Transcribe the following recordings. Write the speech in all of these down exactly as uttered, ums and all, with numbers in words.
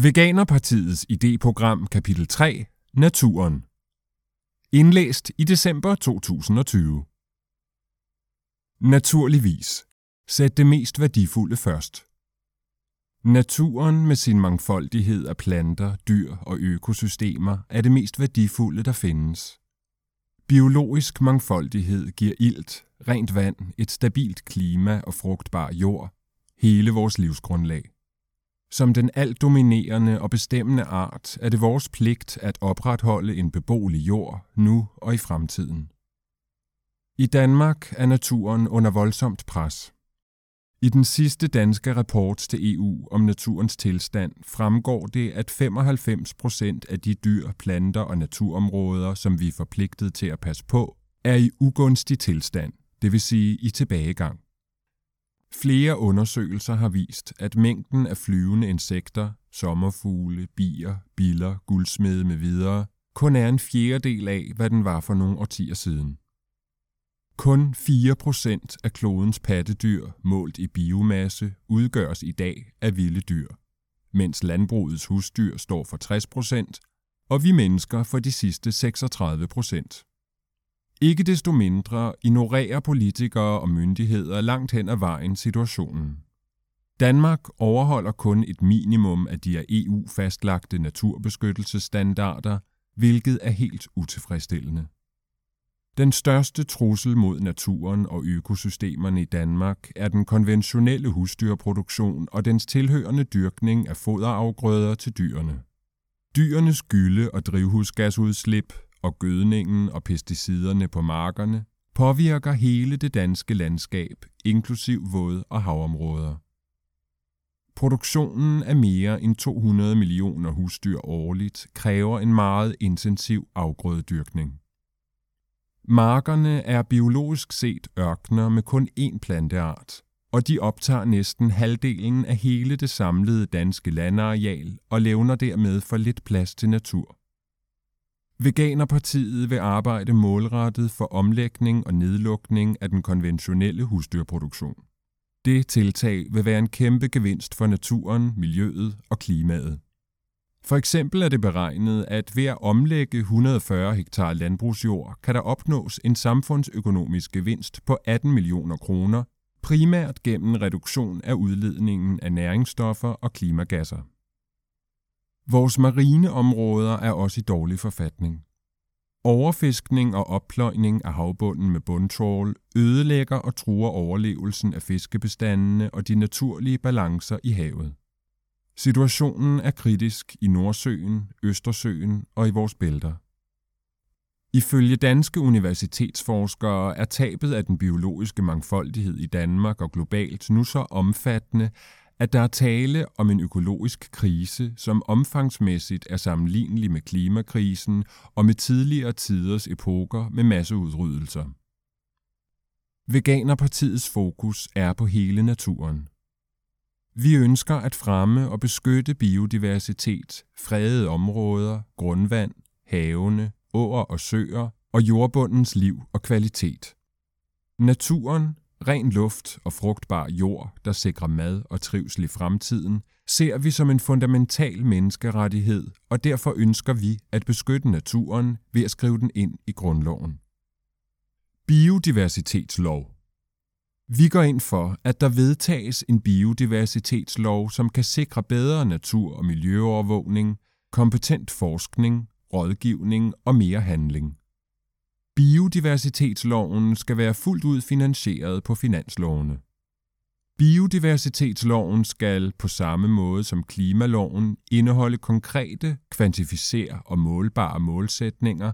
Veganerpartiets idéprogram kapitel tre, Naturen. Indlæst i december to tusind og tyve. Naturligvis. Sæt det mest værdifulde først. Naturen med sin mangfoldighed af planter, dyr og økosystemer er det mest værdifulde, der findes. Biologisk mangfoldighed giver ilt, rent vand, et stabilt klima og frugtbar jord, hele vores livsgrundlag. Som den altdominerende og bestemmende art er det vores pligt at opretholde en beboelig jord nu og i fremtiden. I Danmark er naturen under voldsomt pres. I den sidste danske rapport til E U om naturens tilstand fremgår det, at femoghalvfems procent af de dyr, planter og naturområder, som vi er forpligtet til at passe på, er i ugunstig tilstand, det vil sige i tilbagegang. Flere undersøgelser har vist, at mængden af flyvende insekter, sommerfugle, bier, biller, guldsmede med videre, kun er en fjerdedel af, hvad den var for nogle årtier siden. Kun fire procent af klodens pattedyr, målt i biomasse, udgøres i dag af vilde dyr, mens landbrugets husdyr står for tres procent, og vi mennesker for de sidste seksogtredive procent. Ikke desto mindre ignorerer politikere og myndigheder langt hen ad vejen situationen. Danmark overholder kun et minimum af de af E U fastlagte naturbeskyttelsesstandarder, hvilket er helt utilfredsstillende. Den største trussel mod naturen og økosystemerne i Danmark er den konventionelle husdyrproduktion og dens tilhørende dyrkning af foderafgrøder til dyrene. Dyrenes gylde- og drivhusgasudslip og gødningen og pesticiderne på markerne påvirker hele det danske landskab, inklusiv våd- og havområder. Produktionen af mere end to hundrede millioner husdyr årligt kræver en meget intensiv afgrødedyrkning. Markerne er biologisk set ørkener med kun én planteart, og de optager næsten halvdelen af hele det samlede danske landareal og levner dermed for lidt plads til natur. Veganerpartiet vil arbejde målrettet for omlægning og nedlukning af den konventionelle husdyrproduktion. Det tiltag vil være en kæmpe gevinst for naturen, miljøet og klimaet. For eksempel er det beregnet, at ved at omlægge et hundrede og fyrre hektar landbrugsjord, kan der opnås en samfundsøkonomisk gevinst på atten millioner kroner, primært gennem reduktion af udledningen af næringsstoffer og klimagasser. Vores marine områder er også i dårlig forfatning. Overfiskning og oppløjning af havbunden med bundtrawl ødelægger og truer overlevelsen af fiskebestandene og de naturlige balancer i havet. Situationen er kritisk i Nordsøen, Østersøen og i vores bælter. Ifølge danske universitetsforskere er tabet af den biologiske mangfoldighed i Danmark og globalt nu så omfattende, at der er tale om en økologisk krise, som omfangsmæssigt er sammenlignelig med klimakrisen og med tidligere tiders epoker med masseudryddelser. Veganerpartiets fokus er på hele naturen. Vi ønsker at fremme og beskytte biodiversitet, fredede områder, grundvand, havene, åer og søer og jordbundens liv og kvalitet. Naturen, ren luft og frugtbar jord, der sikrer mad og trivsel i fremtiden, ser vi som en fundamental menneskerettighed, og derfor ønsker vi at beskytte naturen ved at skrive den ind i grundloven. Biodiversitetslov. Vi går ind for, at der vedtages en biodiversitetslov, som kan sikre bedre natur- og miljøovervågning, kompetent forskning, rådgivning og mere handling. Biodiversitetsloven skal være fuldt ud finansieret på finanslovene. Biodiversitetsloven skal, på samme måde som klimaloven, indeholde konkrete, kvantificere- og målbare målsætninger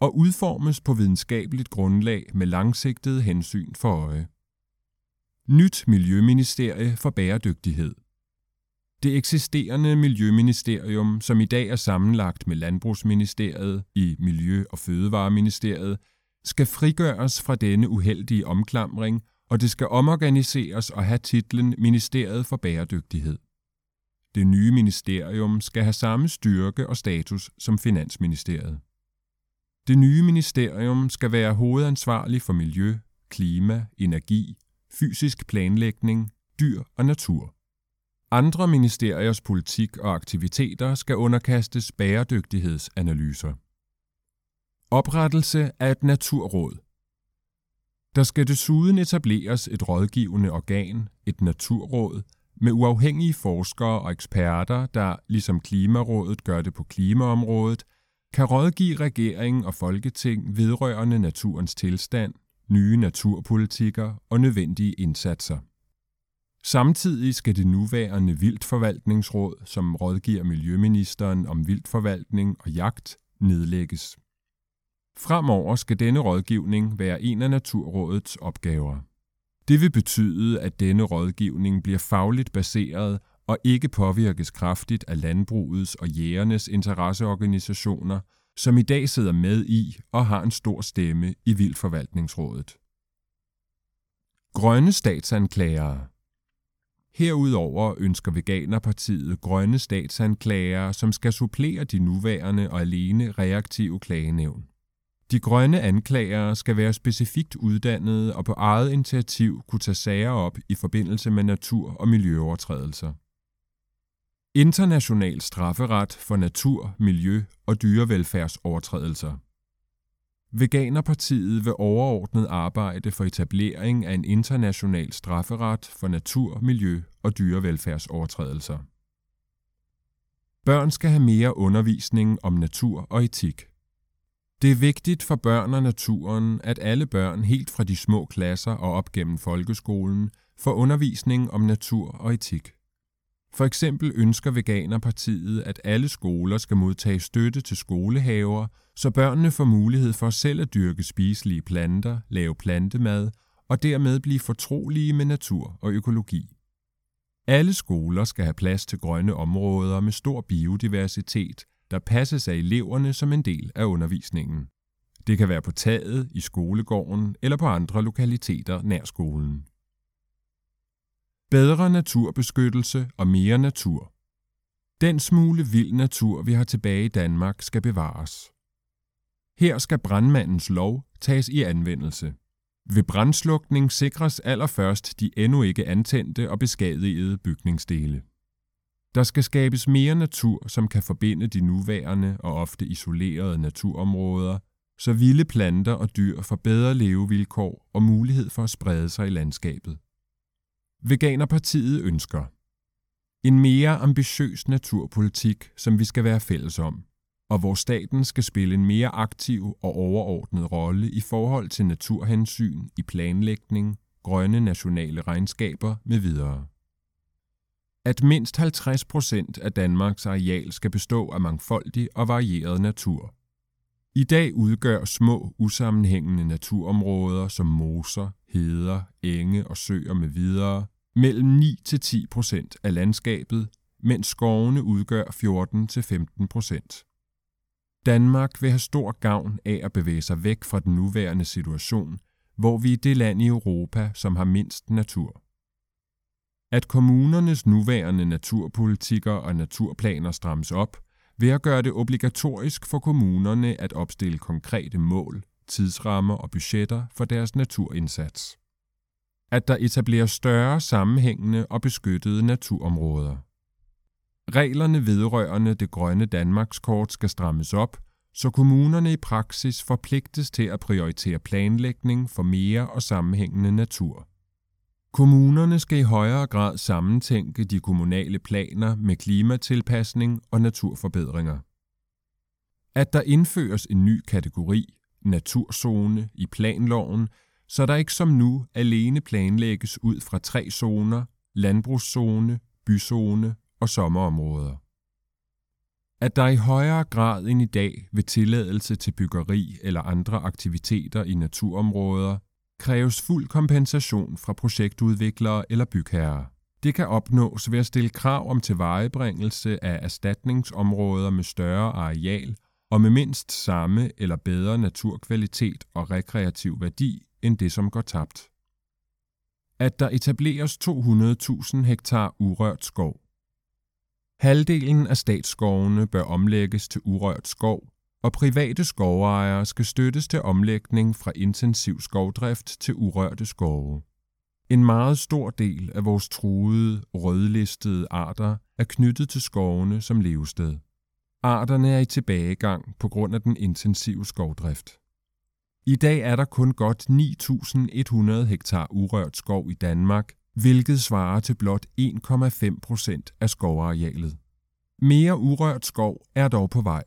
og udformes på videnskabeligt grundlag med langsigtede hensyn for øje. Nyt Miljøministerie for bæredygtighed. Det eksisterende Miljøministerium, som i dag er sammenlagt med Landbrugsministeriet i Miljø- og Fødevareministeriet, skal frigøres fra denne uheldige omklamring, og det skal omorganiseres og have titlen Ministeriet for bæredygtighed. Det nye ministerium skal have samme styrke og status som Finansministeriet. Det nye ministerium skal være hovedansvarlig for miljø, klima, energi, fysisk planlægning, dyr og natur. Andre ministeriers politik og aktiviteter skal underkastes bæredygtighedsanalyser. Oprettelse af et naturråd. Der skal desuden etableres et rådgivende organ, et naturråd, med uafhængige forskere og eksperter, der, ligesom Klimarådet gør det på klimaområdet, kan rådgive regeringen og Folketing vedrørende naturens tilstand, nye naturpolitikker og nødvendige indsatser. Samtidig skal det nuværende Vildforvaltningsråd, som rådgiver miljøministeren om vildforvaltning og jagt, nedlægges. Fremover skal denne rådgivning være en af Naturrådets opgaver. Det vil betyde, at denne rådgivning bliver fagligt baseret og ikke påvirkes kraftigt af landbrugets og jægernes interesseorganisationer, som i dag sidder med i og har en stor stemme i Vildforvaltningsrådet. Grønne statsanklagere. Herudover ønsker Veganerpartiet grønne statsanklagere, som skal supplere de nuværende og alene reaktive klagenævn. De grønne anklagere skal være specifikt uddannede og på eget initiativ kunne tage sager op i forbindelse med natur- og miljøovertrædelser. International strafferet for natur-, miljø- og dyrevelfærdsovertrædelser. Veganerpartiet vil overordnet arbejde for etablering af en international strafferet for natur-, miljø- og dyrevelfærdsovertrædelser. Børn skal have mere undervisning om natur og etik. Det er vigtigt for børn og naturen, at alle børn helt fra de små klasser og op gennem folkeskolen får undervisning om natur og etik. For eksempel ønsker Veganerpartiet, at alle skoler skal modtage støtte til skolehaver, så børnene får mulighed for selv at dyrke spiselige planter, lave plantemad og dermed blive fortrolige med natur og økologi. Alle skoler skal have plads til grønne områder med stor biodiversitet, der passes af eleverne som en del af undervisningen. Det kan være på taget, i skolegården eller på andre lokaliteter nær skolen. Bedre naturbeskyttelse og mere natur. Den smule vild natur, vi har tilbage i Danmark, skal bevares. Her skal brandmandens lov tages i anvendelse. Ved brandslukning sikres allerførst de endnu ikke antændte og beskadigede bygningsdele. Der skal skabes mere natur, som kan forbinde de nuværende og ofte isolerede naturområder, så vilde planter og dyr får bedre levevilkår og mulighed for at sprede sig i landskabet. Veganerpartiet ønsker en mere ambitiøs naturpolitik, som vi skal være fælles om, og hvor staten skal spille en mere aktiv og overordnet rolle i forhold til naturhensyn i planlægning, grønne nationale regnskaber med videre. At mindst halvtreds procent af Danmarks areal skal bestå af mangfoldig og varieret natur. I dag udgør små, usammenhængende naturområder som moser, heder, enge og søer med videre mellem ni til ti procent af landskabet, mens skovene udgør fjorten til femten procent. Danmark vil have stor gavn af at bevæge sig væk fra den nuværende situation, hvor vi er det land i Europa, som har mindst natur. At kommunernes nuværende naturpolitikker og naturplaner strammes op, ved at gøre det obligatorisk for kommunerne at opstille konkrete mål, tidsrammer og budgetter for deres naturindsats. At der etableres større sammenhængende og beskyttede naturområder. Reglerne vedrørende det grønne Danmarkskort skal strammes op, så kommunerne i praksis forpligtes til at prioritere planlægning for mere og sammenhængende natur. Kommunerne skal i højere grad sammentænke de kommunale planer med klimatilpasning og naturforbedringer. At der indføres en ny kategori, naturzone, i planloven, så der ikke som nu alene planlægges ud fra tre zoner, landbrugszone, byzone og sommerområder. At der i højere grad end i dag ved tilladelse til byggeri eller andre aktiviteter i naturområder, kræves fuld kompensation fra projektudviklere eller bygherrer. Det kan opnås ved at stille krav om tilvejebringelse af erstatningsområder med større areal og med mindst samme eller bedre naturkvalitet og rekreativ værdi end det, som går tabt. At der etableres to hundrede tusind hektar urørt skov. Halvdelen af statsskovene bør omlægges til urørt skov, og private skovejere skal støttes til omlægning fra intensiv skovdrift til urørte skove. En meget stor del af vores truede, rødlistede arter er knyttet til skovene som levested. Arterne er i tilbagegang på grund af den intensive skovdrift. I dag er der kun godt ni tusind et hundrede hektar urørt skov i Danmark, hvilket svarer til blot en komma fem procent af skovarealet. Mere urørt skov er dog på vej.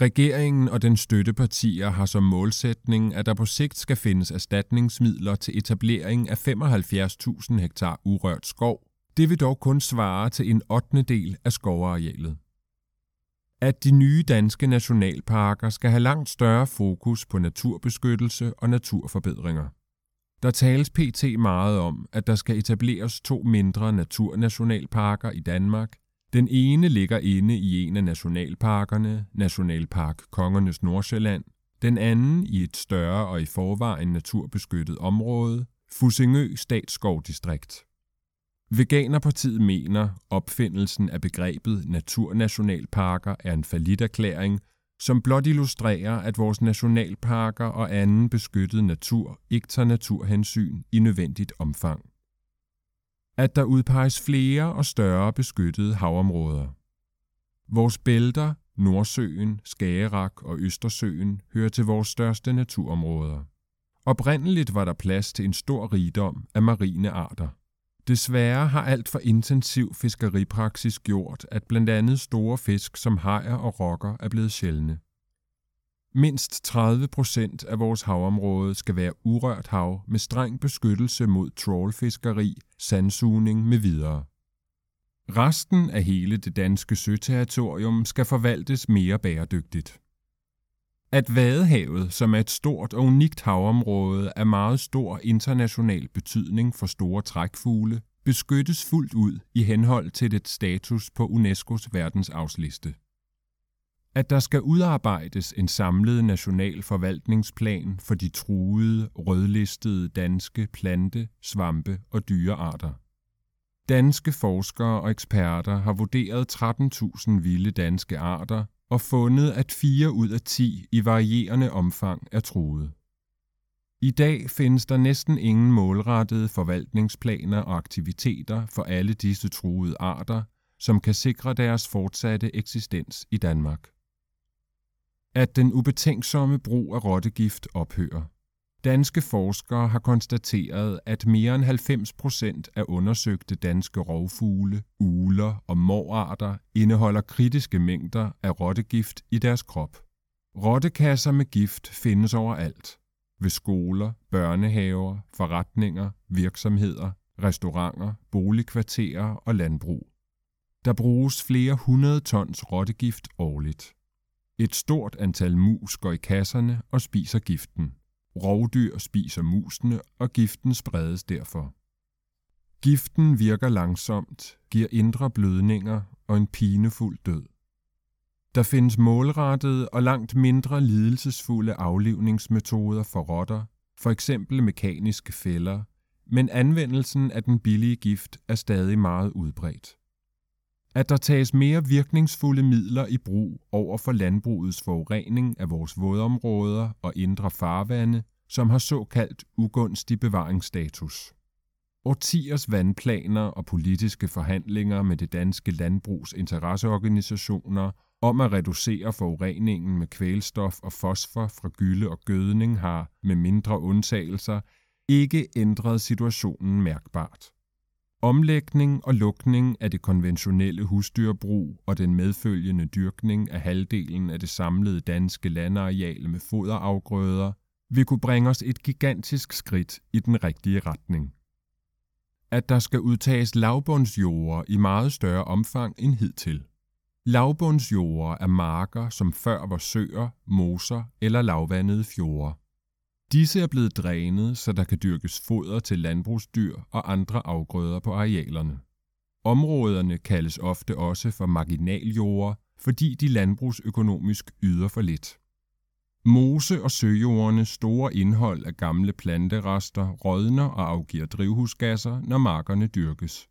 Regeringen og dens støttepartier har som målsætning, at der på sigt skal findes erstatningsmidler til etablering af femoghalvfjerds tusind hektar urørt skov. Det vil dog kun svare til en ottendedel af skovarealet. At de nye danske nationalparker skal have langt større fokus på naturbeskyttelse og naturforbedringer. Der tales pt. Meget om, at der skal etableres to mindre naturnationalparker i Danmark. Den ene ligger inde i en af nationalparkerne, Nationalpark Kongernes Nordsjælland. Den anden i et større og i forvejen naturbeskyttet område, Fusingø Statskovdistrikt. Veganerpartiet mener, opfindelsen af begrebet naturnationalparker er en falliterklæring, som blot illustrerer, at vores nationalparker og anden beskyttet natur ikke tager naturhensyn i nødvendigt omfang. At der udpeges flere og større beskyttede havområder. Vores bælter, Nordsøen, Skagerrak og Østersøen hører til vores største naturområder. Oprindeligt var der plads til en stor rigdom af marine arter. Desværre har alt for intensiv fiskeripraksis gjort, at blandt andet store fisk som hajer og rokker er blevet sjældne. Mindst tredive procent af vores havområde skal være urørt hav med streng beskyttelse mod trawlfiskeri, sandsugning med videre. Resten af hele det danske søterritorium skal forvaltes mere bæredygtigt. At Vadehavet, som er et stort og unikt havområde af meget stor international betydning for store trækfugle, beskyttes fuldt ud i henhold til dets status på UNESCOs verdensarvsliste. At der skal udarbejdes en samlet national forvaltningsplan for de truede, rødlistede danske plante-, svampe- og dyrearter. Danske forskere og eksperter har vurderet tretten tusind vilde danske arter og fundet, at fire ud af ti i varierende omfang er truede. I dag findes der næsten ingen målrettede forvaltningsplaner og aktiviteter for alle disse truede arter, som kan sikre deres fortsatte eksistens i Danmark. At den ubetænksomme brug af rottegift ophører. Danske forskere har konstateret, at mere end halvfems procent af undersøgte danske rovfugle, ugler og mårarter indeholder kritiske mængder af rottegift i deres krop. Rottekasser med gift findes overalt. Ved skoler, børnehaver, forretninger, virksomheder, restauranter, boligkvarterer og landbrug. Der bruges flere hundrede tons rottegift årligt. Et stort antal mus går i kasserne og spiser giften. Rovdyr spiser musene, og giften spredes derfor. Giften virker langsomt, giver indre blødninger og en pinefuld død. Der findes målrettede og langt mindre lidelsesfulde aflivningsmetoder for rotter, f.eks. mekaniske fælder, men anvendelsen af den billige gift er stadig meget udbredt. At der tages mere virkningsfulde midler i brug over for landbrugets forurening af vores vådområder og indre farvande, som har såkaldt ugunstig bevaringsstatus. Årtiers vandplaner og politiske forhandlinger med det danske landbrugs interesseorganisationer om at reducere forureningen med kvælstof og fosfor fra gylle og gødning har, med mindre undtagelser, ikke ændret situationen mærkbart. Omlægning og lukning af det konventionelle husdyrbrug og den medfølgende dyrkning af halvdelen af det samlede danske landareal med foderafgrøder vil kunne bringe os et gigantisk skridt i den rigtige retning. At der skal udtages lavbundsjorder i meget større omfang end hidtil. Lavbundsjorder er marker, som før var søer, moser eller lavvandede fjorde. Disse er blevet drænet, så der kan dyrkes foder til landbrugsdyr og andre afgrøder på arealerne. Områderne kaldes ofte også for marginaljorder, fordi de landbrugsøkonomisk yder for lidt. Mose- og søjordernes store indhold af gamle planterester rådner og afgiver drivhusgasser, når markerne dyrkes.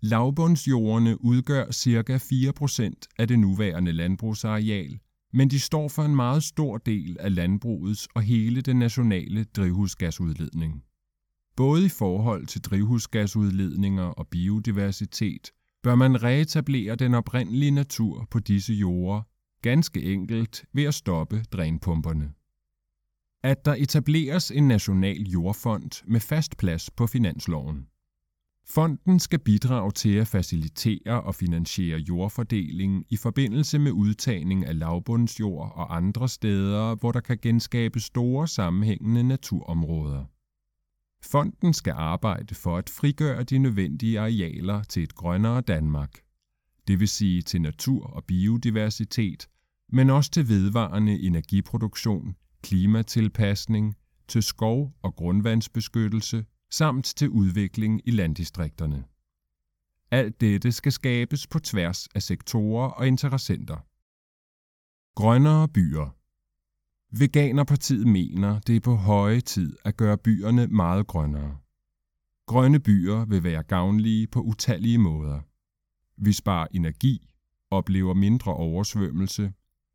Lavbundsjorderne udgør ca. fire procent af det nuværende landbrugsareal, men de står for en meget stor del af landbrugets og hele den nationale drivhusgasudledning. både i forhold til drivhusgasudledninger og biodiversitet, bør man reetablere den oprindelige natur på disse jorder, ganske enkelt ved at stoppe drænpumperne. At der etableres en national jordfond med fast plads på finansloven. Fonden skal bidrage til at facilitere og finansiere jordfordeling i forbindelse med udtagning af lavbundsjord og andre steder, hvor der kan genskabe store sammenhængende naturområder. Fonden skal arbejde for at frigøre de nødvendige arealer til et grønnere Danmark, det vil sige til natur og biodiversitet, men også til vedvarende energiproduktion, klimatilpasning, til skov- og grundvandsbeskyttelse, samt til udvikling i landdistrikterne. Alt dette skal skabes på tværs af sektorer og interessenter. Grønnere byer. Veganerpartiet mener, det er på høje tid at gøre byerne meget grønnere. Grønne byer vil være gavnlige på utallige måder. Vi sparer energi, oplever mindre oversvømmelse,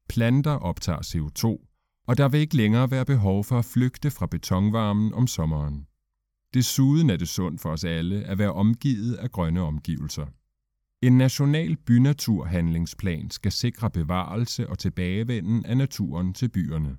planter optager C O to, og der vil ikke længere være behov for at flygte fra betonvarmen om sommeren. Desuden er det sundt for os alle at være omgivet af grønne omgivelser. En national bynaturhandlingsplan skal sikre bevarelse og tilbagevenden af naturen til byerne.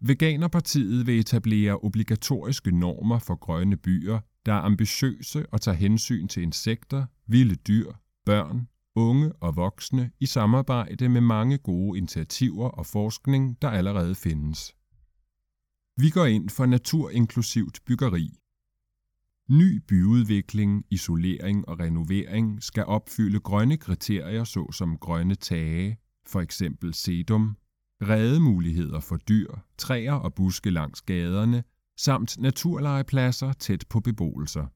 Veganerpartiet vil etablere obligatoriske normer for grønne byer, der er ambitiøse og tager hensyn til insekter, vilde dyr, børn, unge og voksne i samarbejde med mange gode initiativer og forskning, der allerede findes. Vi går ind for naturinklusivt byggeri. Ny byudvikling, isolering og renovering skal opfylde grønne kriterier såsom grønne tage, f.eks. sedum, redemuligheder for dyr, træer og buske langs gaderne, samt naturlegepladser tæt på beboelser.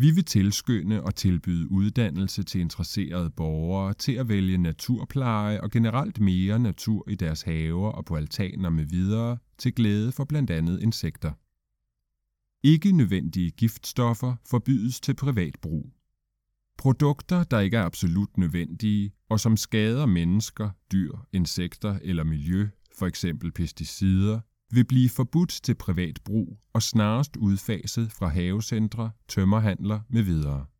Vi vil tilskynde og tilbyde uddannelse til interesserede borgere til at vælge naturpleje og generelt mere natur i deres haver og på altaner med videre til glæde for blandt andet insekter. Ikke nødvendige giftstoffer forbydes til privat brug. Produkter, der ikke er absolut nødvendige og som skader mennesker, dyr, insekter eller miljø, f.eks. pesticider, vil blive forbudt til privat brug og snarest udfaset fra havecentre, tømmerhandler med videre.